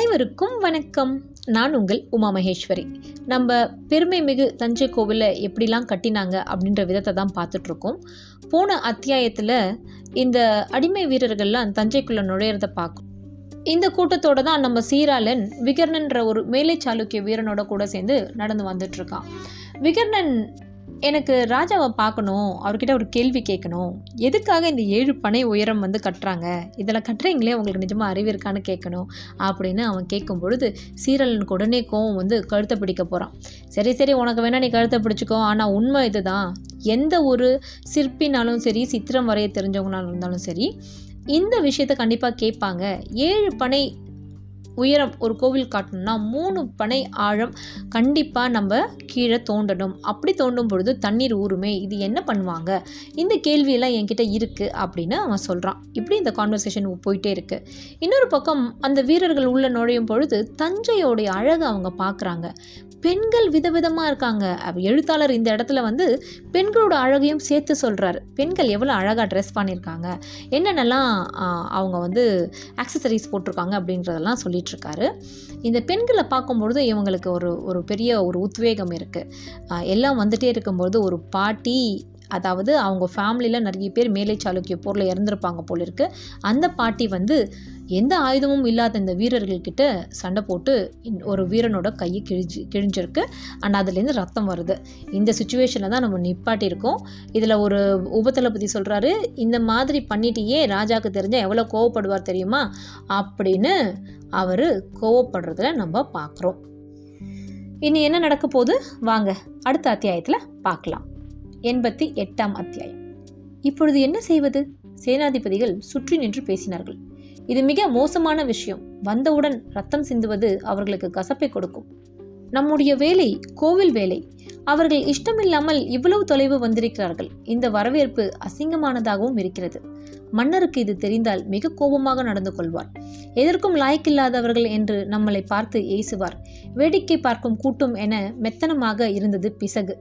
அனைவருக்கும் வணக்கம். நான் உங்கள் உமா மகேஸ்வரி. நம்ம பெருமை மிகு தஞ்சை கோவிலை எப்படிலாம் கட்டினாங்க அப்படின்ற விதத்தை தான் பார்த்துட்ருக்கோம். போன அத்தியாயத்தில் இந்த அடிமை வீரர்கள்லாம் தஞ்சைக்குள்ளே நுழையிறத பார்க்கும். இந்த கூட்டத்தோடு தான் நம்ம சீராளன் விகர்ணன்ற ஒரு மேலை சாளுக்கிய வீரனோட கூட சேர்ந்து நடந்து வந்துட்டுருக்கான். விகர்ணன், எனக்கு ராஜாவை பார்க்கணும், அவர்கிட்ட ஒரு கேள்வி கேட்கணும், எதுக்காக இந்த 7 பனை உயரம் கட்டுறாங்க, இதில் கட்டுறீங்களே, உங்களுக்கு நிஜமாக அறிவு இருக்கான்னு கேட்கணும் அப்படின்னு அவன் கேட்கும் பொழுது சீரலனுக்கு உடனே கோவம் கழுத்தை பிடிக்க போகிறான். சரி சரி, உனக்கு வேணா நீ கழுத்தை பிடிச்சிக்கோ, ஆனால் உண்மை இதுதான், எந்த ஒரு சிற்பினாலும் சரி, சித்திரம் வரைய தெரிஞ்சவங்கனாலும் இருந்தாலும் சரி, இந்த விஷயத்த கண்டிப்பாக கேட்பாங்க. 7 பனை உயரம் ஒரு கோவில் காட்டணும்னா 3 பனை ஆழம் கண்டிப்பாக நம்ம கீழே தோண்டணும். அப்படி தோண்டும் பொழுது தண்ணீர் ஊறுமே, இது என்ன பண்ணுவாங்க, இந்த கேள்வியெல்லாம் என்கிட்ட இருக்குது அப்படின்னு அவன் சொல்கிறான். இப்படி இந்த கான்வர்சேஷன் போயிட்டே இருக்குது. இன்னொரு பக்கம் அந்த வீரர்கள் உள்ளே நுழையும் பொழுது தஞ்சையோடைய அழகு அவங்க பார்க்குறாங்க. பெண்கள் விதவிதமாக இருக்காங்க. எழுத்தாளர் இந்த இடத்துல பெண்களோட அழகையும் சேர்த்து சொல்கிறார். பெண்கள் எவ்வளோ அழகாக ட்ரெஸ் பண்ணியிருக்காங்க, என்னென்னலாம் அவங்க ஆக்சசரிஸ் போட்டிருக்காங்க அப்படின்றதெல்லாம் சொல்லிகிட்ருக்காரு. இந்த பெண்களை பார்க்கும்பொழுது இவங்களுக்கு ஒரு பெரிய உத்வேகம் இருக்குது. எல்லாம் வந்துட்டே இருக்கும்பொழுது ஒரு பாட்டி, அதாவது அவங்க ஃபேமிலியில் நிறைய பேர் மேலை சாளுக்கிய போரில் இறந்துருப்பாங்க போல இருக்குது, அந்த பாட்டி எந்த ஆயுதமும் இல்லாத இந்த வீரர்கள்கிட்ட சண்டை போட்டு ஒரு வீரனோட கையை கிழிஞ்சிருக்கு. அண்ட் அதுலேருந்து ரத்தம் வருது. இந்த சுச்சுவேஷனில் தான் நம்ம நிப்பாட்டியிருக்கோம். இதில் ஒரு உபதளபதி சொல்கிறாரு, இந்த மாதிரி பண்ணிட்டியே, ராஜாவுக்கு தெரிஞ்சால் எவ்வளோ கோவப்படுவார் தெரியுமா அப்படின்னு அவர் கோவப்படுறதுல நம்ம பார்க்குறோம். இனி என்ன நடக்க போகுது, வாங்க அடுத்த அத்தியாயத்தில் பார்க்கலாம். 88ஆம் அத்தியாயம். இப்பொழுது என்ன செய்வது? சேனாதிபதிகள் சுற்றி நின்று பேசினார்கள். இது மிக மோசமான விஷயம். வந்தவுடன் ரத்தம் சிந்துவது அவர்களுக்கு கசப்பை கொடுக்கும். நம்முடைய வேலை கோவில் வேலை. அவர்கள் இஷ்டமில்லாமல் இவ்வளவு தொலைவு வந்திருக்கிறார்கள். இந்த வரவேற்பு அசிங்கமானதாகவும் இருக்கிறது. மன்னருக்கு இது தெரிந்தால் மிக கோபமாக நடந்து கொள்வார். எதற்கும் லாயக்கில்லாதவர்கள் என்று நம்மளை பார்த்து ஏசுவார். வேடிக்கை பார்க்கும் கூட்டம் என மெத்தனமாக இருந்தது பிசகு.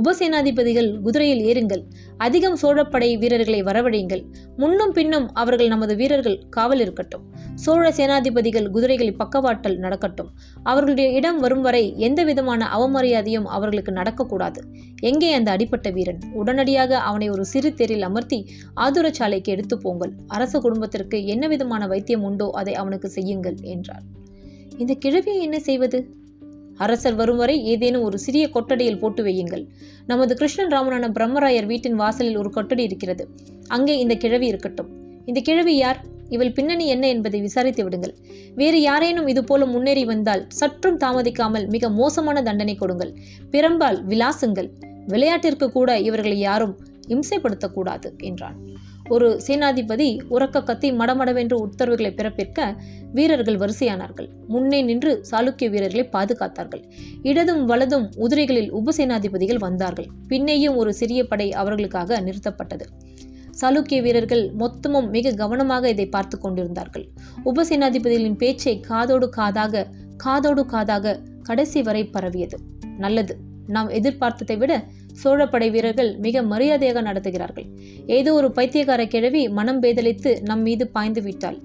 உபசேனாதிபதிகள், குதிரையில் ஏறுங்கள், அதிகம் சோழப்படை வீரர்களை வரவழையுங்கள், முன்னும் பின்னும் அவர்கள் நமது வீரர்கள் காவல் இருக்கட்டும், சோழ சேனாதிபதிகள் குதிரைகளில் பக்கவாட்டல் நடக்கட்டும், அவர்களுடைய இடம் வரும் வரை எந்த விதமான அவமரியாதையும் அவர்களுக்கு நடக்கக்கூடாது. எங்கே அந்த அடிப்பட்ட வீரன்? உடனடியாக அவனை ஒரு சிறு தேரில் அமர்த்தி ஆதுர சாலைக்கு எடுத்து போங்கள். அரச குடும்பத்திற்கு என்ன விதமான வைத்தியம் உண்டோ அதை அவனுக்கு செய்யுங்கள் என்றார். இந்த கிழவியை என்ன செய்வது? அரசர் வரும் வரை ஏதேனும் ஒரு சிறிய கொட்டடியில் போட்டு வையுங்கள். நமது கிருஷ்ணன் ராமனான பிரம்மராயர் வீட்டின் வாசலில் ஒரு கொட்டடி இருக்கிறது, அங்கே இந்த கிழவி இருக்கட்டும். இந்த கிழவி யார், இவள் பின்னணி என்ன என்பதை விசாரித்து விடுங்கள். வேறு யாரேனும் இதுபோல முன்னேறி வந்தால் சற்றும் தாமதிக்காமல் மிக மோசமான தண்டனை கொடுங்கள். பிரம்பால் விலாசுங்கள். விளையாட்டிற்கு கூட இவர்களை யாரும் இம்சைப்படுத்தக்கூடாது என்றான். ஒரு சேனாதிபதி உரக்க கத்தி மடமடவென்று உத்தரவுகளை பிறப்பிக்க வீரர்கள் வரிசையானார்கள். முன்னே நின்று சாளுக்கிய வீரர்களை பாதுகாத்தார்கள். இடதும் வலதும் உதிரைகளில் உபசேனாதிபதிகள் வந்தார்கள். பின்னேயும் ஒரு சிறிய படை அவர்களுக்காக நிறுத்தப்பட்டது. சாளுக்கிய வீரர்கள் மொத்தமும் மிக கவனமாக இதை பார்த்து கொண்டிருந்தார்கள். உபசேனாதிபதிகளின் பேச்சை காதோடு காதாக கடைசி வரை பரவியது. நல்லது, நாம் எதிர்பார்த்ததை விட சோழப்படை வீரர்கள் மிக மரியாதையாக நடத்துகிறார்கள். ஏதோ ஒரு பைத்தியக்கார கிழவி மனம் பேதலித்து நம் மீது பாய்ந்து விட்டாள்.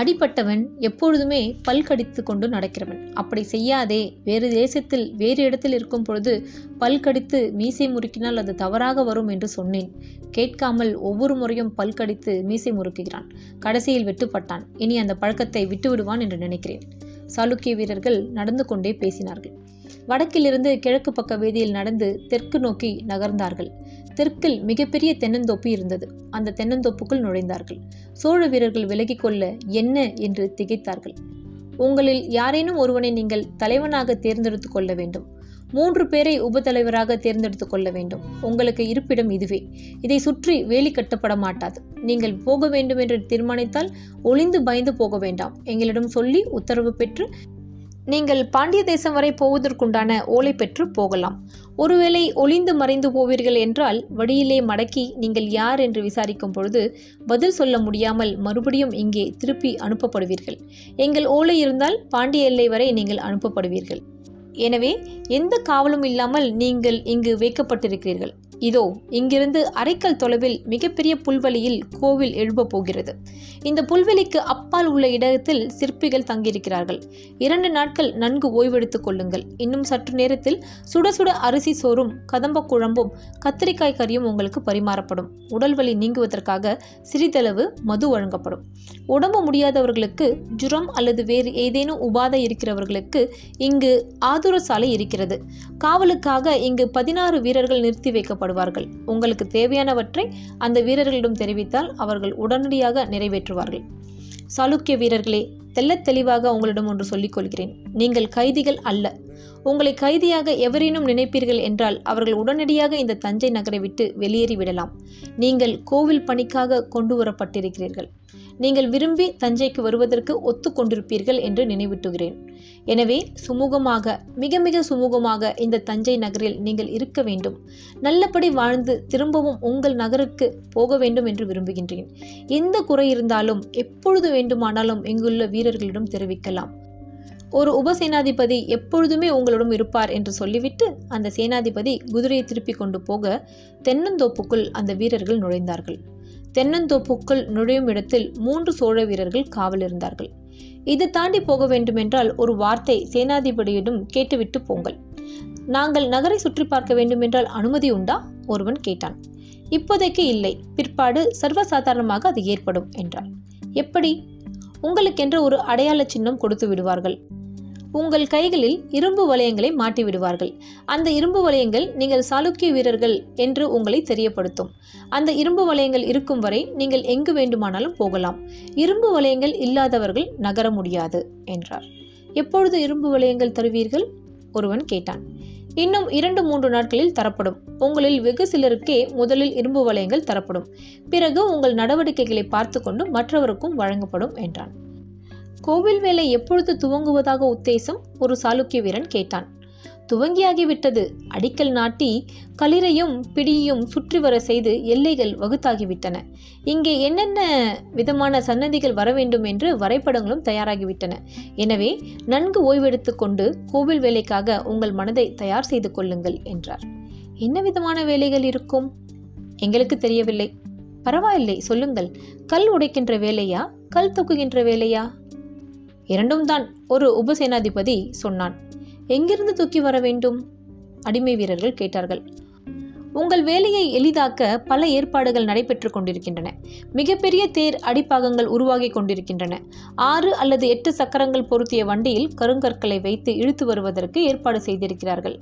அடிப்பட்டவன் எப்பொழுதுமே பல்கடித்து கொண்டு நடக்கிறவன். அப்படி செய்யாதே. வேறு தேசத்தில் வேறு இடத்தில் இருக்கும் பொழுது பல்கடித்து மீசை முறுக்கினால் அது தவறாக வரும் என்று சொன்னேன். கேட்காமல் ஒவ்வொரு முறையும் பல்கடித்து மீசை முறுக்குகிறான். கடைசியில் வெட்டுப்பட்டான். இனி அந்த பழக்கத்தை விட்டுவிடுவான் என்று நினைக்கிறேன். சாளுக்கிய வீரர்கள் நடந்து கொண்டே பேசினார்கள். வடக்கிலிருந்து கிழக்கு பக்க வீதியில் நடந்து தெற்கு நோக்கி நகர்ந்தார்கள். தெற்கில் மிகப்பெரிய தென்னந்தோப்பு இருந்தது. அந்த தென்னந்தோப்புக்குள் நுழைந்தார்கள். சோழ வீரர்கள் விலகிக்கொள்ள என்ன என்று திகைத்தார்கள். உங்களில் யாரேனும் ஒருவனை நீங்கள் தலைவனாக தேர்ந்தெடுத்து கொள்ள வேண்டும். 3 பேரை உபதலைவராக தேர்ந்தெடுத்து கொள்ள வேண்டும். உங்களுக்கு இருப்பிடம் இதுவே. இதை சுற்றி வேலி கட்டப்பட மாட்டாது. நீங்கள் போக வேண்டும் என்று தீர்மானித்தால் ஒளிந்து பயந்து போக வேண்டாம். எங்களிடம் சொல்லி உத்தரவு பெற்று நீங்கள் பாண்டிய தேசம் வரை போவதற்குண்டான ஓலை பெற்று போகலாம். ஒருவேளை ஒளிந்து மறைந்து போவீர்கள் என்றால் வழியிலே மடக்கி நீங்கள் யார் என்று விசாரிக்கும் பொழுது பதில் சொல்ல முடியாமல் மறுபடியும் இங்கே திருப்பி அனுப்பப்படுவீர்கள். எங்கள் ஓலை இருந்தால் பாண்டிய எல்லை வரை நீங்கள் அனுப்பப்படுவீர்கள். எனவே எந்த காவலும் இல்லாமல் நீங்கள் இங்கு வைக்கப்பட்டிருக்கிறீர்கள். இதோ இங்கிருந்து அரைக்கல் தொலைவில் மிகப்பெரிய புல்வெளியில் கோவில் எழும்பப் போகிறது. இந்த புல்வெளிக்கு அப்பால் உள்ள இடத்தில் சிற்பிகள் தங்கியிருக்கிறார்கள். 2 நாட்கள் நன்கு ஓய்வெடுத்துக் கொள்ளுங்கள். இன்னும் சற்று நேரத்தில் சுட சுட அரிசி சோறும் கதம்ப குழம்பும் கத்திரிக்காய் கறியும் உங்களுக்கு பரிமாறப்படும். உடல்வலி நீங்குவதற்காக சிறிதளவு மது வழங்கப்படும். உடம்பு முடியாதவர்களுக்கு, ஜுரம் அல்லது வேறு ஏதேனும் உபாதை இருக்கிறவர்களுக்கு இங்கு ஆதுர சாலை இருக்கிறது. காவலுக்காக இங்கு 16 வீரர்கள் நிறுத்தி வைக்கப்படுவார்கள். உங்களுக்கு தேவையானவற்றை அந்த வீரர்களிடம் தெரிவித்தால் அவர்கள் உடனடியாக நிறைவேற்றுவார்கள். சாளுக்கிய வீரர்களே, தெள்ளத் தெளிவாக உங்களிடம் ஒன்று சொல்லிக் கொள்கிறேன். நீங்கள் கைதிகள் அல்ல. உங்களை கைதியாக எவரேனும் நினைப்பீர்கள் என்றால் அவர்கள் உடனடியாக இந்த தஞ்சை நகரை விட்டு வெளியேறிவிடலாம். நீங்கள் கோவில் பணிக்காக கொண்டு வரப்பட்டிருக்கிறீர்கள். நீங்கள் விரும்பி தஞ்சைக்கு வருவதற்கு ஒத்துக்கொண்டிருப்பீர்கள் என்று நினைவூட்டுகிறேன். எனவே சுமூகமாக, மிக மிக சுமூகமாக இந்த தஞ்சை நகரில் நீங்கள் இருக்க வேண்டும். நல்லபடி வாழ்ந்து திரும்பவும் உங்கள் நகருக்கு போக வேண்டும் என்று விரும்புகின்றேன். எந்த குறை இருந்தாலும் எப்பொழுது வேண்டுமானாலும் இங்குள்ள வீரர்களிடம் தெரிவிக்கலாம். ஒரு உபசேனாதிபதி எப்பொழுதுமே உங்களிடம் இருப்பார் என்று சொல்லிவிட்டு அந்த சேனாதிபதி குதிரையை திருப்பி கொண்டு போக தென்னந்தோப்புக்குள் அந்த வீரர்கள் நுழைந்தார்கள். தென்னந்தோப்புக்குள் நுழையும் இடத்தில் 3 சோழ வீரர்கள் காவல் இருந்தார்கள். இது தாண்டி போக வேண்டுமென்றால் ஒரு வார்த்தை சேனாதிபதியிடம் கேட்டுவிட்டு போங்கள். நாங்கள் நகரை சுற்றி பார்க்க வேண்டுமென்றால் அனுமதி உண்டா? ஒருவன் கேட்டான். இப்போதைக்கு இல்லை, பிற்பாடு சர்வசாதாரணமாக அது ஏற்படும் என்றார். எப்படி? உங்களுக்கென்று ஒரு அடையாள சின்னம் கொடுத்து விடுவார்கள். உங்கள் கைகளில் இரும்பு வளையங்களை மாட்டி விடுவார்கள். அந்த இரும்பு வளையங்கள் நீங்கள் சாளுக்கிய வீரர்கள் என்று உங்களை தெரியப்படுத்தும். அந்த இரும்பு வளையங்கள் இருக்கும் வரை நீங்கள் எங்கு வேண்டுமானாலும் போகலாம். இரும்பு வளையங்கள் இல்லாதவர்கள் நகர முடியாது என்றார். எப்பொழுது இரும்பு வளையங்கள் தருவீர்கள்? ஒருவன் கேட்டான். இன்னும் 2-3 நாட்களில் தரப்படும். உங்களில் வெகு சிலருக்கே முதலில் இரும்பு வளையங்கள் தரப்படும். பிறகு உங்கள் நடவடிக்கைகளை பார்த்து கொண்டு மற்றவருக்கும் வழங்கப்படும் என்றான். கோவில் வேலை எப்பொழுது துவங்குவதாக உத்தேசம்? ஒரு சாளுக்கிய வீரன் கேட்டான். துவங்கியாகிவிட்டது. அடிக்கல் நாட்டி களிரையும் பிடியையும் சுற்றி வர செய்து எல்லைகள் வகுத்தாகிவிட்டன. இங்கே என்னென்ன விதமான சன்னதிகள் வர வேண்டும் என்று வரைபடங்களும் தயாராகிவிட்டன. எனவே நன்கு ஓய்வெடுத்து கொண்டு கோவில் வேலைக்காக உங்கள் மனதை தயார் செய்து கொள்ளுங்கள் என்றார். என்ன விதமான வேலைகள் இருக்கும்? எங்களுக்கு தெரியவில்லை. பரவாயில்லை, சொல்லுங்கள். கல் உடைக்கின்ற வேலையா, கல் தூக்குகின்ற வேலையா? இரண்டும் தான், ஒரு உபசேனாதிபதி சொன்னான். எங்கிருந்து தூக்கி வர வேண்டும்? அடிமை வீரர்கள் கேட்டார்கள். உங்கள் வேலையை எளிதாக்க பல ஏற்பாடுகள் நடைபெற்று கொண்டிருக்கின்றன. மிகப்பெரிய தேர் அடிப்பாகங்கள் உருவாகி கொண்டிருக்கின்றன. 6 அல்லது 8 சக்கரங்கள் பொருத்திய வண்டியில் கருங்கற்களை வைத்து இழுத்து வருவதற்கு ஏற்பாடு செய்திருக்கிறார்கள்.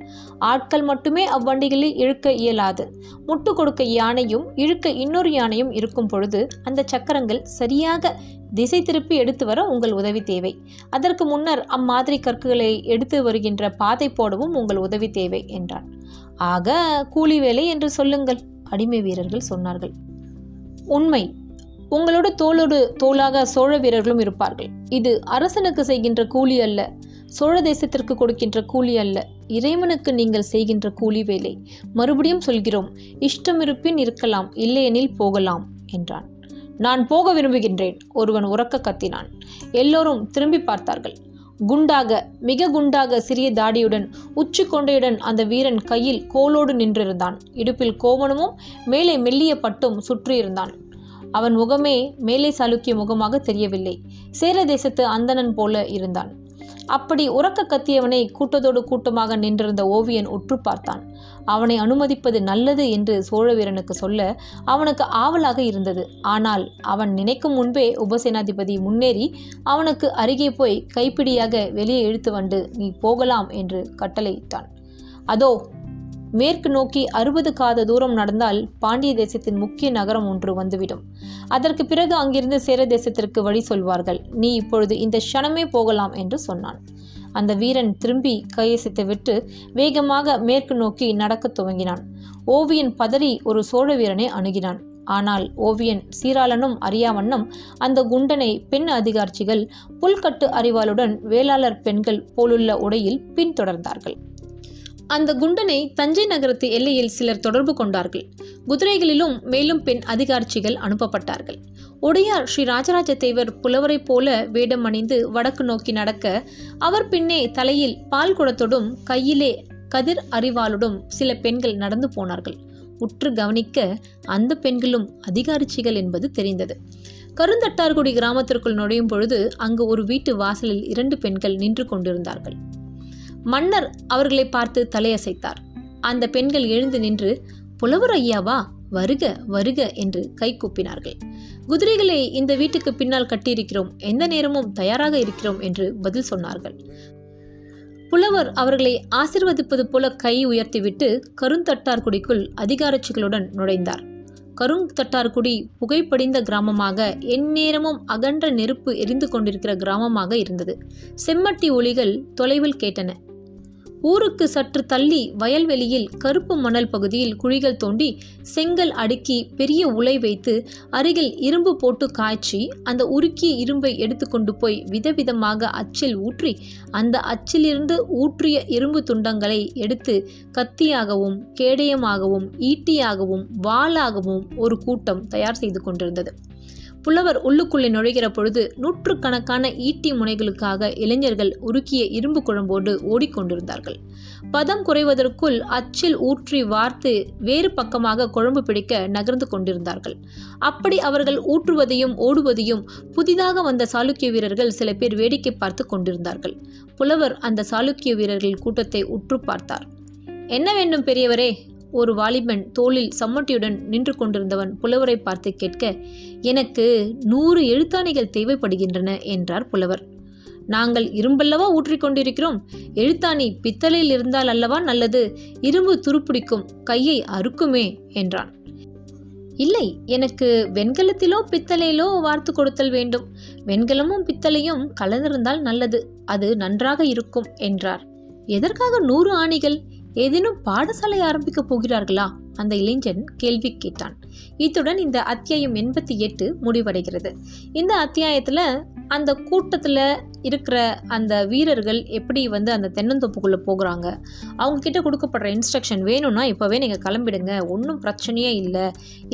ஆட்கள் மட்டுமே அவ்வண்டிகளில் இழுக்க இயலாது. முட்டு கொடுக்க யானையும் இழுக்க இன்னொரு யானையும் இருக்கும் பொழுது அந்த சக்கரங்கள் சரியாக திசை திருப்பி எடுத்து வர உங்கள் உதவி தேவை. அதற்கு முன்னர் அம்மாதிரி கற்களை எடுத்து வருகின்ற பாதை போடவும் உங்கள் உதவி தேவை என்றான். ஆக கூலி வேலை என்று சொல்லுங்கள், அடிமை வீரர்கள் சொன்னார்கள். உண்மை, உங்களோட தோளோடு தோளாக சோழ வீரர்களும் இருப்பார்கள். இது அரசனுக்கு செய்கின்ற கூலி அல்ல, சோழ தேசத்திற்கு கொடுக்கின்ற கூலி அல்ல, இறைவனுக்கு நீங்கள் செய்கின்ற கூலி வேலை. மறுபடியும் சொல்கிறோம், இஷ்டம் இருப்பின் இருக்கலாம், இல்லையெனில் போகலாம் என்றான். நான் போக விரும்புகின்றேன், ஒருவன் உரக்க கத்தினான். எல்லோரும் திரும்பி பார்த்தார்கள். குண்டாக, மிக குண்டாக, சிறிய தாடியுடன், உச்சி கொண்டையுடன் அந்த வீரன் கையில் கோலோடு நின்றிருந்தான். இடுப்பில் கோவணமும் மேலே மெல்லிய பட்டும் சுற்றியிருந்தான். அவன் முகமே மேலே சாளுக்கிய முகமாக தெரியவில்லை. சேர தேசத்து அந்தணன் போல இருந்தான். அப்படி உரக்க கத்தியவனை கூட்டத்தோடு கூட்டமாக நின்றிருந்த ஓவியன் உற்று பார்த்தான். அவனை அனுமதிப்பது நல்லது என்று சோழ வீரனுக்கு சொல்ல அவனுக்கு ஆவலாக இருந்தது. ஆனால் அவன் நினைக்கும் முன்பே உபசேனாதிபதி முன்னேறி அவனுக்கு அருகே போய் கைப்பிடியாக வெளியே இழுத்து வந்து நீ போகலாம் என்று கட்டளையிட்டான். அதோ மேற்கு நோக்கி 60 காத தூரம் நடந்தால் பாண்டிய தேசத்தின் முக்கிய நகரம் ஒன்று வந்துவிடும். அதற்கு பிறகு அங்கிருந்து சேர தேசத்திற்கு வழி சொல்வார்கள். நீ இப்பொழுது இந்த க்ஷணமே போகலாம் என்று சொன்னான். அந்த வீரன் திரும்பி கையசைத்து விட்டு வேகமாக மேற்கு நோக்கி நடக்க துவங்கினான். ஓவியன் பதறி ஒரு சோழ வீரனை அணுகினான். ஆனால் ஓவியன் சீராளனும் அறியாவண்ணம் அந்த குண்டனை பெண் அதிகாரிகள் புல்கட்டு அறிவாளுடன் வேளாளர் பெண்கள் போலுள்ள உடையில் பின்தொடர்ந்தார்கள். அந்த குண்டனை தஞ்சை நகரத்து எல்லையில் சிலர் தொடர்பு கொண்டார்கள். குதிரைகளிலும் மேலும் பெண் அதிகாரிகள் அனுப்பப்பட்டார்கள். உடையார் ஸ்ரீ ராஜராஜ தேவர் புலவரை போல வேடம் அணிந்து வடக்கு நோக்கி நடக்க அவர் பின்னே தலையில் பால் குடத்தோடும் கையிலே கதிர் அறிவாளுடும் சில பெண்கள் நடந்து போனார்கள். உற்று கவனிக்க அந்த பெண்களும் அதிகாரிச்சிகள் என்பது தெரிந்தது. கருந்தட்டார்குடி கிராமத்திற்குள் நுழையும் பொழுது அங்கு ஒரு வீட்டு வாசலில் 2 பெண்கள் நின்று கொண்டிருந்தார்கள். மன்னர் அவர்களை பார்த்து தலையசைத்தார். அந்த பெண்கள் எழுந்து நின்று, புலவர் ஐயாவா, வருக வருக என்று கை கூப்பினார்கள். குதிரைகளை இந்த வீட்டுக்கு பின்னால் கட்டியிருக்கிறோம், எந்த நேரமும் தயாராக இருக்கிறோம் என்று பதில் சொன்னார்கள். புலவர் அவர்களை ஆசிர்வதிப்பது போல கை உயர்த்திவிட்டு கருந்தட்டார்குடிக்குள் அதிகாரச்சிகளுடன் நுழைந்தார். கருந்தட்டார்குடி புகைப்படிந்த கிராமமாக, எந்நேரமும் அகன்ற நெருப்பு எரிந்து கொண்டிருக்கிற கிராமமாக இருந்தது. செம்மட்டி ஒளிகள் தொலைவில் கேட்டன. ஊருக்கு சற்று தள்ளி வயல்வெளியில் கருப்பு மணல் பகுதியில் குழிகள் தோண்டி செங்கல் அடுக்கி பெரிய உலை வைத்து அருகில் இரும்பு போட்டு காய்ச்சி அந்த உருக்கிய இரும்பை எடுத்து கொண்டு போய் விதவிதமாக அச்சில் ஊற்றி அந்த அச்சிலிருந்து ஊற்றிய இரும்பு துண்டங்களை எடுத்து கத்தியாகவும் கேடயமாகவும் ஈட்டியாகவும் வாளாகவும் ஒரு கூட்டம் தயார் செய்து கொண்டிருந்தது. புலவர் உள்ளுக்குள்ளே நுழைகிற பொழுது 100 கணக்கான ஈட்டி முனைகளுக்காக இளைஞர்கள் உருக்கிய இரும்பு குழம்போடு ஓடிக்கொண்டிருந்தார்கள். பதம் குறைவதற்குள் அச்சில் ஊற்றி வார்த்து வேறு பக்கமாக குழம்பு பிடிக்க நகர்ந்து கொண்டிருந்தார்கள். அப்படி அவர்கள் ஊற்றுவதையும் ஓடுவதையும் புதிதாக வந்த சாளுக்கிய வீரர்கள் சில பேர் வேடிக்கை பார்த்து கொண்டிருந்தார்கள். புலவர் அந்த சாளுக்கிய வீரர்கள் கூட்டத்தை உற்று பார்த்தார். என்ன வேண்டும் பெரியவரே? ஒரு வாலிபன் தோளில் சம்மட்டியுடன் நின்று கொண்டிருந்தவன் புலவரை பார்த்து கேட்க, எனக்கு 100 எழுத்தாணிகள் தேவைப்படுகின்றன என்றார் புலவர். நாங்கள் இரும்பல்லவா ஊற்றிக்கொண்டிருக்கிறோம், எழுத்தாணி பித்தளையில் இருந்தால் அல்லவா நல்லது, இரும்பு துருப்பிடிக்கும், கையை அறுக்குமே என்றான். இல்லை, எனக்கு வெண்கலத்திலோ பித்தளையிலோ வார்த்து கொடுத்தல் வேண்டும், வெண்கலமும் பித்தளையும் கலந்திருந்தால் நல்லது, அது நன்றாக இருக்கும் என்றார். எதற்காக 100 ஆணிகள்? ஏதேனும் பாடசாலை ஆரம்பிக்க போகிறார்களா? அந்த இளைஞன் கேள்வி கேட்டான். இத்துடன் இந்த அத்தியாயம் 88 முடிவடைகிறது. இந்த அத்தியாயத்தில் அந்த கூட்டத்தில் இருக்கிற அந்த வீரர்கள் எப்படி வந்து அந்த தென்னந்தோப்புக்குள்ளே போகிறாங்க, அவங்கக்கிட்ட கொடுக்கப்படுற இன்ஸ்ட்ரக்ஷன், வேணும்னா இப்போவே நீங்கள் கிளம்பிடுங்க, ஒன்றும் பிரச்சனையே இல்லை,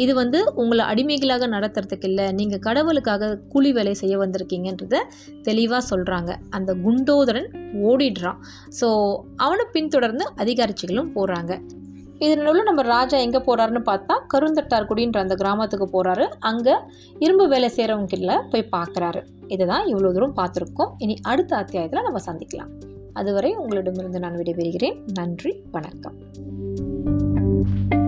இது வந்து உங்களை அடிமைகளாக நடத்துறதுக்கு இல்லை, நீங்கள் கடவுளுக்காக கூலி வேலை செய்ய வந்திருக்கீங்கன்றத தெளிவாக சொல்கிறாங்க. அந்த குண்டோதரன் ஓடிடுறான். ஸோ அவனை பின்தொடர்ந்து அதிகாரிகளும் போகிறாங்க. இதனால நம்ம ராஜா எங்கே போகிறாருன்னு பார்த்தா கருந்தட்டார்குடின்ற அந்த கிராமத்துக்கு போகிறாரு. அங்கே இரும்பு வேலை செய்கிறவங்ககிட்ட போய் பார்க்குறாரு. இதுதான் இவ்வளோ தூரம் பார்த்துருக்கோம். இனி அடுத்த அத்தியாயத்தில் நம்ம சந்திக்கலாம். அதுவரை உங்களிடமிருந்து நான் விடைபெறுகிறேன். நன்றி, வணக்கம்.